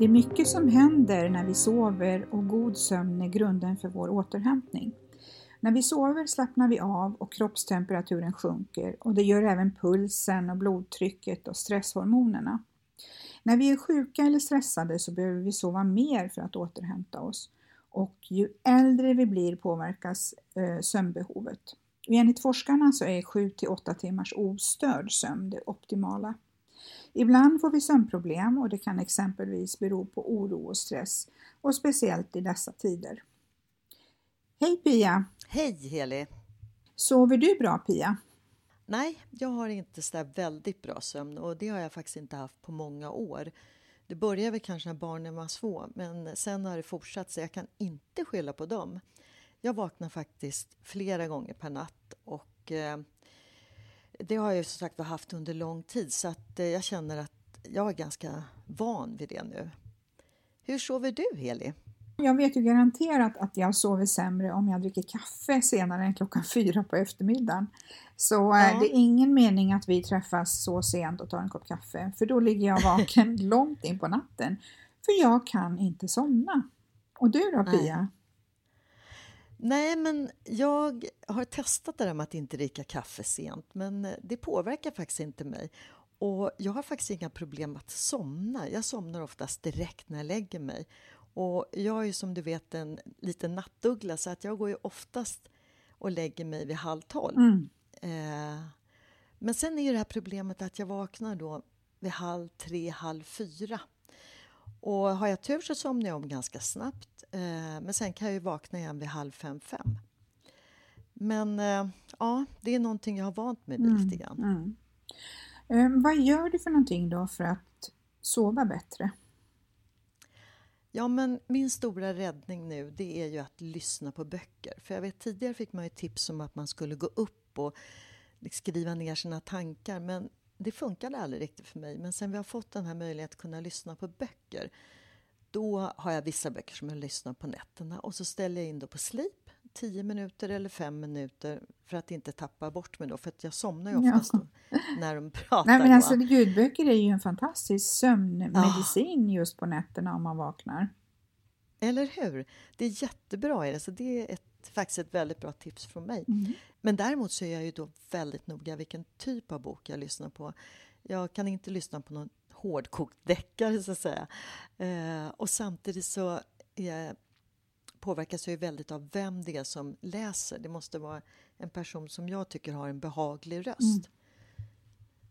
Det är mycket som händer när vi sover, och god sömn är grunden för vår återhämtning. När vi sover slappnar vi av och kroppstemperaturen sjunker, och det gör även pulsen och blodtrycket och stresshormonerna. När vi är sjuka eller stressade så behöver vi sova mer för att återhämta oss, och ju äldre vi blir påverkas sömnbehovet. Enligt forskarna så är 7-8 timmars ostörd sömn det optimala. Ibland får vi sömnproblem, och det kan exempelvis bero på oro och stress, och speciellt i dessa tider. Hej Pia! Hej Heli! Sover du bra, Pia? Nej, jag har inte så väldigt bra sömn, och det har jag faktiskt inte haft på många år. Det började väl kanske när barnen var små, men sen har det fortsatt, så jag kan inte skylla på dem. Jag vaknar faktiskt flera gånger per natt, och det har jag ju som sagt haft under lång tid, så att jag känner att jag är ganska van vid det nu. Hur sover du, Heli? Jag vet ju garanterat att jag sover sämre om jag dricker kaffe senare än klockan 4 på eftermiddagen. Så ja. Det är ingen mening att vi träffas så sent och tar en kopp kaffe, för då ligger jag vaken långt in på natten. För jag kan inte somna. Och du då, Pia? Nej, men jag har testat det där med att inte dricka kaffe sent, men det påverkar faktiskt inte mig. Och jag har faktiskt inga problem att somna. Jag somnar oftast direkt när jag lägger mig. Och jag är ju som du vet en liten nattuggla, så att jag går ju oftast och lägger mig vid 11:30. Men sen är ju det här problemet att jag vaknar då vid 2:30, 3:30, 4:00. Och har jag tur så somnar jag om ganska snabbt. Men sen kan jag ju vakna igen vid 4:30, 5:00. Men ja, det är någonting jag har vant mig lite grann. Vad gör du för någonting då för att sova bättre? Ja, men min stora räddning nu, det är ju att lyssna på böcker. För jag vet, tidigare fick man ju tips om att man skulle gå upp och skriva ner sina tankar. Men det funkade aldrig riktigt för mig. Men sen vi har fått den här möjligheten att kunna lyssna på böcker, då har jag vissa böcker som jag lyssnar på nätterna. Och så ställer jag in då på sleep, 10 minuter eller 5 minuter, för att inte tappa bort mig då. För att jag somnar ju oftast när de pratar. Nej, men alltså, ljudböcker är ju en fantastisk sömnmedicin just på nätterna om man vaknar. Eller hur? Det är jättebra. Alltså, det är faktiskt ett väldigt bra tips från mig. Men däremot så är jag ju då väldigt noga vilken typ av bok jag lyssnar på. Jag kan inte lyssna på någon hårdkokt deckare så att säga. Och samtidigt så påverkas jag ju väldigt av vem det är som läser. Det måste vara en person som jag tycker har en behaglig röst.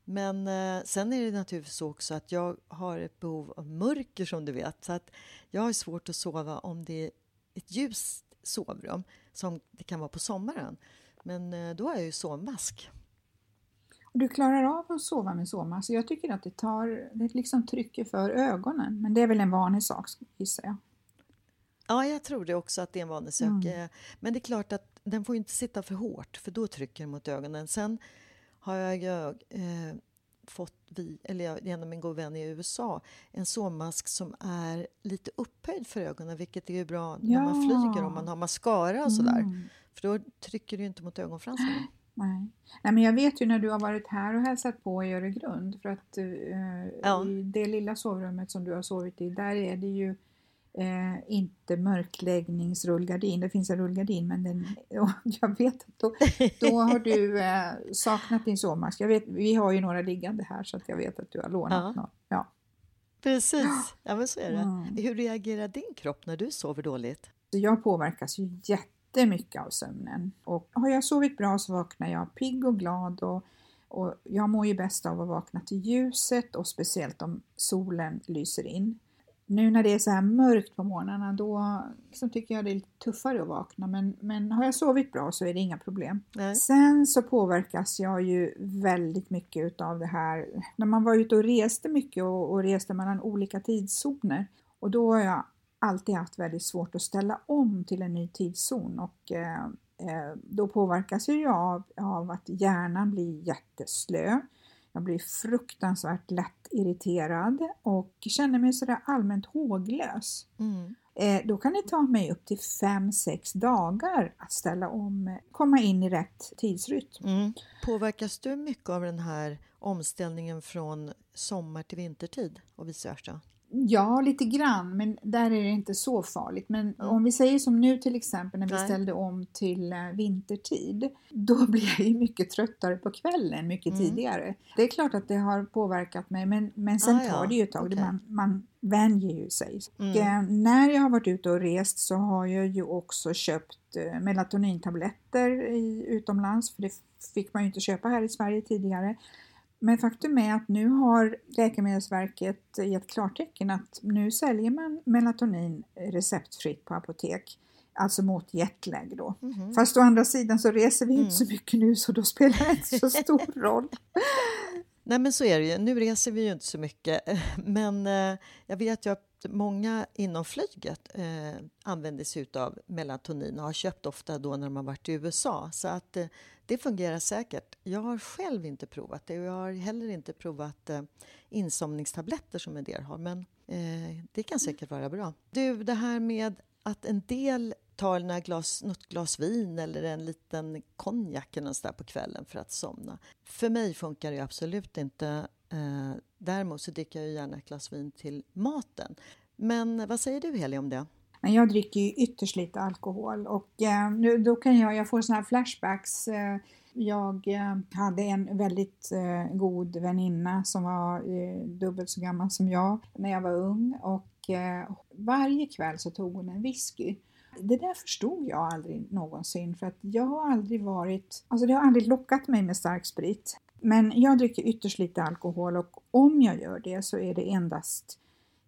Men sen är det naturligtvis så också att jag har ett behov av mörker, som du vet. Så att jag har svårt att sova om det är ett ljust sovrum, som det kan vara på sommaren. Men då har jag ju sovmask. Du klarar av att sova med sovmask. Jag tycker att det liksom trycker för ögonen. Men det är väl en vanlig sak, gissar jag. Ja, jag tror det också, att det är en vanlig sak. Men det är klart att den får ju inte sitta för hårt, för då trycker den mot ögonen. Sen har jag fått, genom en god vän i USA, en sovmask som är lite upphöjd för ögonen, vilket är ju bra när man flyger, om man har mascara och sådär. För då trycker du ju inte mot ögonfransarna. Nej, men jag vet ju när du har varit här och hälsat på i Öregrund, för att i det lilla sovrummet som du har sovit i, där är det ju inte mörkläggningsrullgardin. Det finns en rullgardin, men jag vet att då har du saknat din sovmask. Jag vet, vi har ju några liggande här, så att jag vet att du har lånat något. Ja. Precis, ja, men så är det. Hur reagerar din kropp när du sover dåligt? Jag påverkas ju jättemycket jättemycket av sömnen. Och har jag sovit bra så vaknar jag pigg och glad. Och jag mår ju bäst av att vakna till ljuset och speciellt om solen lyser in. Nu när det är så här mörkt på morgnarna då liksom tycker jag det är lite tuffare att vakna. Men har jag sovit bra så är det inga problem. Nej. Sen så påverkas jag ju väldigt mycket av det här. När man var ute och reste mycket och reste mellan olika tidszoner. Och då har jag alltid haft väldigt svårt att ställa om till en ny tidszon. Och då påverkas jag av att hjärnan blir jätteslö. Jag blir fruktansvärt lätt irriterad och känner mig sådär allmänt håglös. Mm. Då kan det ta mig upp till 5-6 dagar att ställa om, komma in i rätt tidsrytm. Mm. Påverkas du mycket av den här omställningen från sommar till vintertid och vice versa? Ja, lite grann, men där är det inte så farligt. Men om vi säger som nu till exempel när vi ställde om till vintertid. Då blir jag ju mycket tröttare på kvällen, mycket tidigare. Det är klart att det har påverkat mig, men sen tar det ju ett tag. Okay. Man vänjer ju sig. Och när jag har varit ute och rest så har jag ju också köpt melatonintabletter utomlands. För det fick man ju inte köpa här i Sverige tidigare. Men faktum är att nu har Läkemedelsverket gett klartecken att nu säljer man melatonin receptfritt på apotek. Alltså mot jetlag då. Mm-hmm. Fast å andra sidan så reser vi inte så mycket nu så då spelar det inte så stor roll. Nej men så är det ju. Nu reser vi ju inte så mycket. Men jag vet ju att många inom flyget använder sig av melatonin och har köpt ofta då när de har varit i USA. Så att det fungerar säkert. Jag har själv inte provat det och jag har heller inte provat insomningstabletter som en del har. Men det kan säkert vara bra. Du, det här med att en del tar något glas vin eller en liten konjak eller något där på kvällen för att somna. För mig funkar det absolut inte. Däremot så dricker jag gärna ett glas vin till maten. Men vad säger du Heli om det? Jag dricker ju ytterst lite alkohol och då kan jag får såna här flashbacks. Jag hade en väldigt god väninna som var dubbelt så gammal som jag när jag var ung och varje kväll så tog hon en whisky. Det där förstod jag aldrig någonsin för att jag har aldrig varit, alltså det har aldrig lockat mig med stark sprit. Men jag dricker ytterst lite alkohol och om jag gör det så är det endast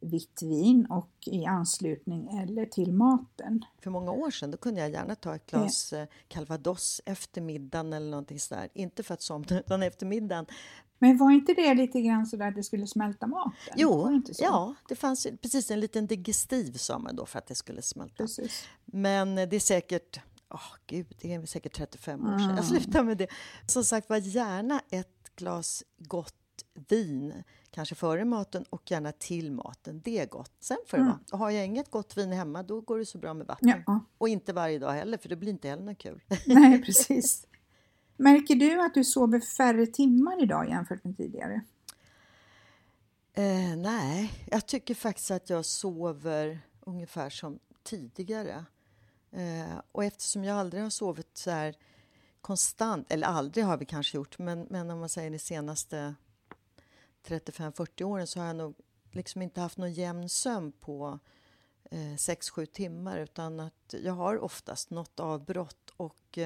vitt vin och i anslutning eller till maten. För många år sedan då kunde jag gärna ta ett glas calvados eftermiddagen eller någonting sådär. Inte för att somna utan eftermiddagen. Men var inte det lite grann sådär att det skulle smälta maten? Jo, inte så? Ja, det fanns precis en liten digestiv sa man då för att det skulle smälta. Precis. Men det är säkert... det är säkert 35 år sedan. Jag slutar med det. Som sagt var gärna ett glas gott vin. Kanske före maten och gärna till maten. Det är gott. Sen får det vara. Har jag inget gott vin hemma då går det så bra med vatten. Ja. Och inte varje dag heller för det blir inte heller något kul. Nej, precis. Märker du att du sover färre timmar idag jämfört med tidigare? Nej, jag tycker faktiskt att jag sover ungefär som tidigare. Och eftersom jag aldrig har sovit så här konstant, eller aldrig har vi kanske gjort, men om man säger de senaste 35-40 åren så har jag nog liksom inte haft någon jämn sömn på 6-7 timmar utan att jag har oftast något avbrott och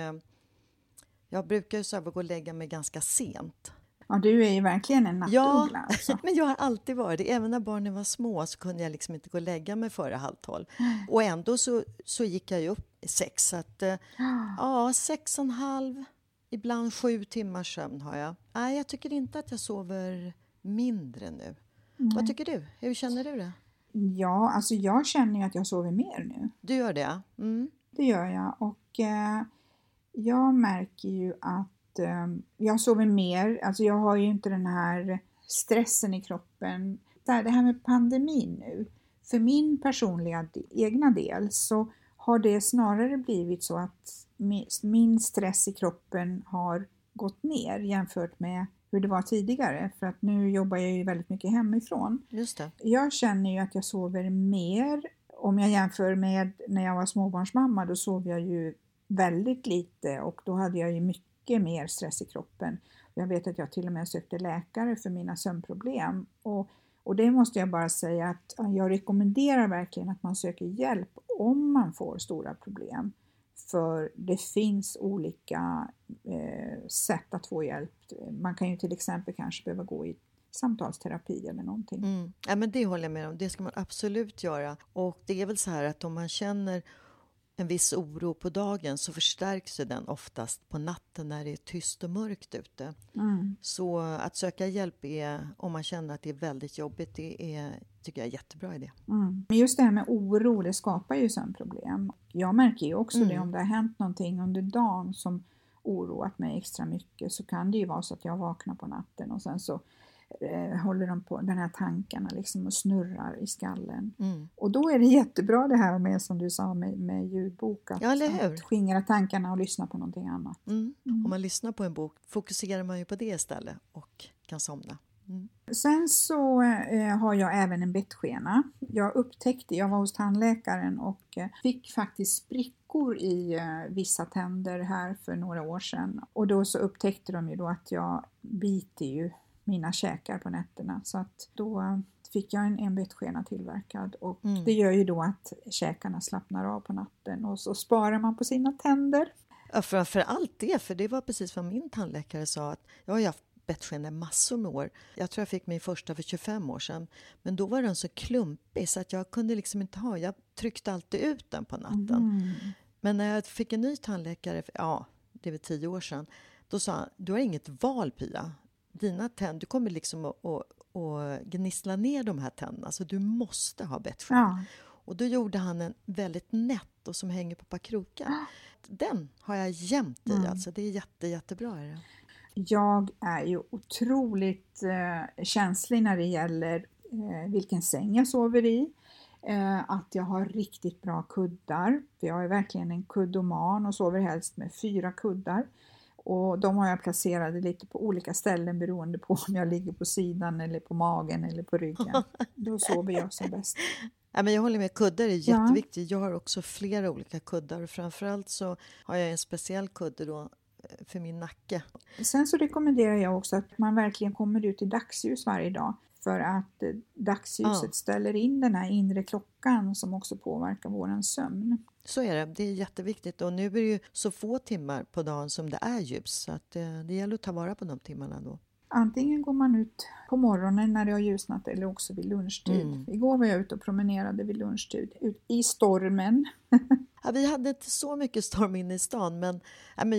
jag brukar ju så här gå och lägga mig ganska sent. Ja, du är ju verkligen en nattuggla. Ja, alltså. Men jag har alltid varit det. Även när barnen var små så kunde jag liksom inte gå och lägga mig före 00:30. Och ändå så gick jag ju upp 6. Så att, 6,5, ibland 7 timmars sömn har jag. Nej, jag tycker inte att jag sover mindre nu. Nej. Vad tycker du? Hur känner du det? Ja, alltså jag känner ju att jag sover mer nu. Du gör det? Mm. Det gör jag. Och jag märker ju att jag sover mer, alltså jag har ju inte den här stressen i kroppen. Det här med pandemin nu, för min personliga egna del så har det snarare blivit så att min stress i kroppen har gått ner jämfört med hur det var tidigare. För att nu jobbar jag ju väldigt mycket hemifrån. Just det. Jag känner ju att jag sover mer. Om jag jämför med när jag var småbarnsmamma då sov jag ju väldigt lite och då hade jag ju mycket mer stress i kroppen. Jag vet att jag till och med sökte läkare för mina sömnproblem. Och det måste jag bara säga att jag rekommenderar verkligen att man söker hjälp om man får stora problem. För det finns olika sätt att få hjälp. Man kan ju till exempel kanske behöva gå i samtalsterapi eller någonting. Mm. Ja, men det håller jag med om. Det ska man absolut göra. Och det är väl så här att om man känner en viss oro på dagen så förstärks den oftast på natten när det är tyst och mörkt ute. Mm. Så att söka hjälp är, om man känner att det är väldigt jobbigt, det är, tycker jag är en jättebra idé. Mm. Just det här med oro, det skapar ju sån problem. Jag märker ju också det, om det har hänt någonting under dagen som oroat mig extra mycket, så kan det ju vara så att jag vaknar på natten och sen så håller de på den här tankarna liksom och snurrar i skallen. Mm. Och då är det jättebra det här med, som du sa, med ljudbok. Att, ja, eller hur? Att skingra tankarna och lyssna på någonting annat. Mm. Mm. Om man lyssnar på en bok fokuserar man ju på det istället och kan somna. Mm. Sen så har jag även en bettskena. Jag var hos tandläkaren och fick faktiskt sprickor i vissa tänder här för några år sedan. Och då så upptäckte de ju då att jag biter ju mina käkar på nätterna. Så att då fick jag en bettskena tillverkad. Och det gör ju då att käkarna slappnar av på natten. Och så sparar man på sina tänder. Ja, för allt det. För det var precis vad min tandläkare sa. Att jag har ju haft bettskenor massor med år. Jag tror jag fick min första för 25 år sedan. Men då var den så klumpig så att jag kunde liksom inte ha. Jag tryckte alltid ut den på natten. Mm. Men när jag fick en ny tandläkare. Ja, det var 10 år sedan. Då sa han, du har inget val, Pia. Dina tänder, du kommer liksom att gnissla ner de här tänderna. Så du måste ha bettskena. Ja. Och då gjorde han en väldigt nätt och som hänger på ett par krokar. Den har jag jämt i. Alltså det är jättebra. Är det? Jag är ju otroligt känslig när det gäller vilken säng jag sover i. Att jag har riktigt bra kuddar. För jag är verkligen en kuddoman och sover helst med 4 kuddar. Och de har jag placerade lite på olika ställen beroende på om jag ligger på sidan eller på magen eller på ryggen. Då sover jag som bäst. Ja, men jag håller med, kuddar är jätteviktigt. Jag har också flera olika kuddar och framförallt så har jag en speciell kudde då för min nacke. Sen så rekommenderar jag också att man verkligen kommer ut i dagsljus varje dag. För att dagsljuset ställer in den här inre klockan som också påverkar våran sömn. Så är det. Det är jätteviktigt. Och nu är det ju så få timmar på dagen som det är ljus. Så att det gäller att ta vara på de timmarna då. Antingen går man ut på morgonen när det har ljusnat eller också vid lunchtid. Mm. Igår var jag ute och promenerade vid lunchtid ut i stormen. Ja, vi hade inte så mycket storm inne i stan. Men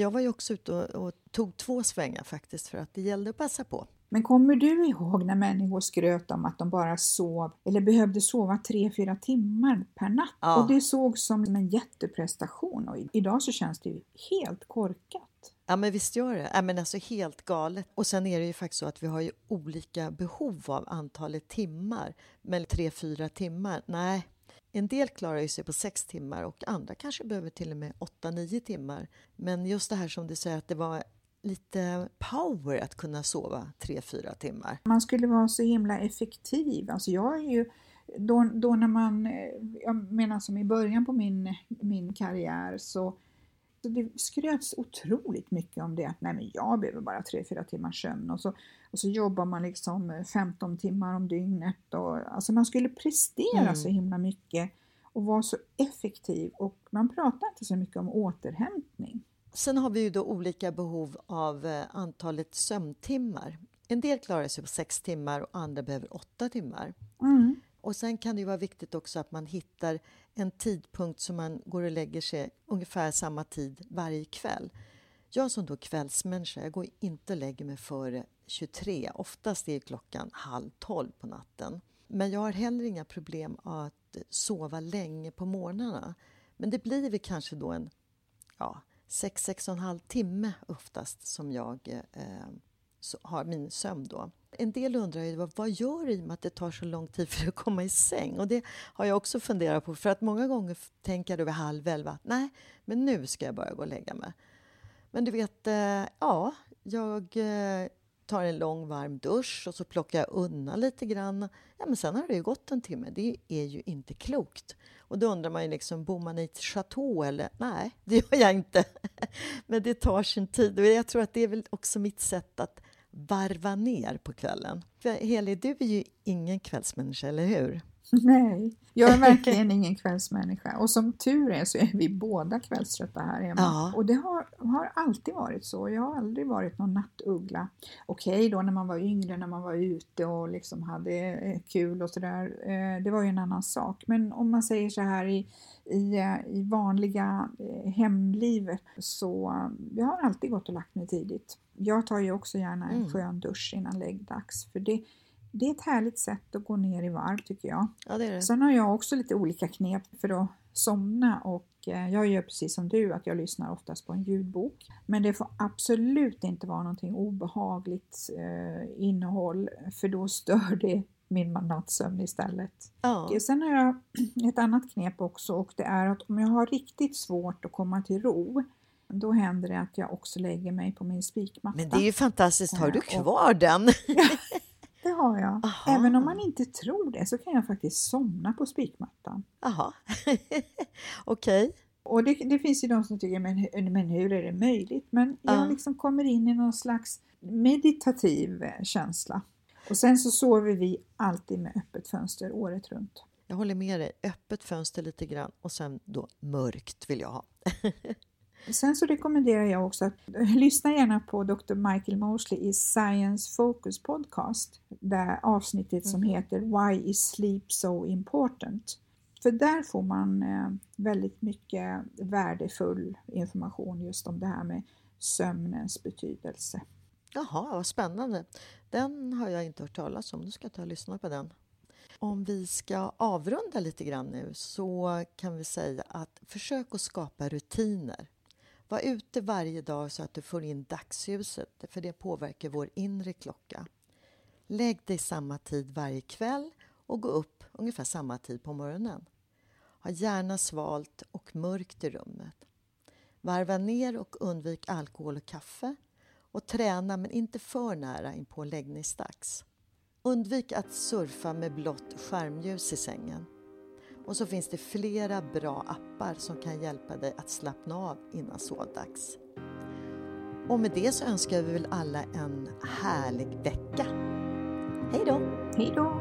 jag var ju också ute och tog 2 svängar faktiskt för att det gällde att passa på. Men kommer du ihåg när människor skröt om att de bara sov eller behövde sova 3-4 timmar per natt? Ja. Och det såg som en jätteprestation och idag så känns det ju helt korkat. Ja, men visst gör det. Ja, men alltså helt galet. Och sen är det ju faktiskt så att vi har ju olika behov av antalet timmar. Men 3-4 timmar, nej. En del klarar ju sig på 6 timmar och andra kanske behöver till och med 8-9 timmar. Men just det här som du säger att det var lite power att kunna sova 3-4 timmar. Man skulle vara så himla effektiv. Alltså jag är ju då när man, jag menar som i början på min karriär så det skrevs otroligt mycket om det. Att nej, men jag behöver bara 3-4 timmar sömn. Och så jobbar man liksom 15 timmar om dygnet. Och, alltså man skulle prestera så himla mycket och vara så effektiv. Och man pratar inte så mycket om återhämtning. Sen har vi ju då olika behov av antalet sömntimmar. En del klarar sig på 6 timmar och andra behöver 8 timmar. Mm. Och sen kan det ju vara viktigt också att man hittar en tidpunkt som man går och lägger sig ungefär samma tid varje kväll. Jag som då kvällsmänniska, jag går inte och lägger mig före 23. Oftast är klockan 11:30 på natten. Men jag har heller inga problem att sova länge på morgnarna. Men det blir väl kanske då en 6,5 timme oftast som jag har min sömn då. En del undrar ju vad gör i med att det tar så lång tid för att komma i säng? Och det har jag också funderat på. För att många gånger tänker du vid 22:30 att nej, men nu ska jag börja gå och lägga mig. Men du vet, jag tar en lång varm dusch och så plockar jag undan lite grann. Ja, men sen har det ju gått en timme. Det är ju inte klokt. Och då undrar man ju liksom, bor man i ett chateau eller? Nej, det gör jag inte. Men det tar sin tid. Och jag tror att det är väl också mitt sätt att varva ner på kvällen. För Heli, du är ju ingen kvällsmänniska, eller hur? Nej, jag är verkligen ingen kvällsmänniska. Och som tur är så är vi båda kvällströtta här hemma. Ja. Och det har alltid varit så. Jag har aldrig varit någon nattuggla. Okej, då när man var yngre, när man var ute och liksom hade kul och sådär. Det var ju en annan sak. Men om man säger så här i vanliga hemlivet, så jag har alltid gått och lagt mig tidigt. Jag tar ju också gärna en skön dusch innan läggdags, för det är ett härligt sätt att gå ner i varv, tycker jag. Ja, det är det. Sen har jag också lite olika knep för att somna, och jag gör precis som du att jag lyssnar oftast på en ljudbok. Men det får absolut inte vara någonting obehagligt innehåll, för då stör det min nattsömn istället. Oh. Sen har jag ett annat knep också, och det är att om jag har riktigt svårt att komma till ro, då händer det att jag också lägger mig på min spikmatta. Men det är ju fantastiskt, har du kvar den? Det har jag. Aha. Även om man inte tror det så kan jag faktiskt somna på spikmattan. Jaha, okej. Okay. Och det finns ju de som tycker, men hur är det möjligt? Men jag liksom kommer in i någon slags meditativ känsla. Och sen så sover vi alltid med öppet fönster året runt. Jag håller med dig. Öppet fönster lite grann och sen då mörkt vill jag ha. Sen så rekommenderar jag också att lyssna gärna på Dr. Michael Mosley i Science Focus podcast. Där avsnittet som heter Why is sleep so important? För där får man väldigt mycket värdefull information just om det här med sömnens betydelse. Jaha, vad spännande. Den har jag inte hört talas om. Nu ska jag ta och lyssna på den. Om vi ska avrunda lite grann nu så kan vi säga att försök att skapa rutiner. Var ute varje dag så att du får in dagsljuset, för det påverkar vår inre klocka. Lägg dig samma tid varje kväll och gå upp ungefär samma tid på morgonen. Ha gärna svalt och mörkt i rummet. Varva ner och undvik alkohol och kaffe. Och träna, men inte för nära in på läggningsdags. Undvik att surfa med blått skärmljus i sängen. Och så finns det flera bra appar som kan hjälpa dig att slappna av innan sovdags. Och med det så önskar vi väl alla en härlig vecka. Hej då! Hej då!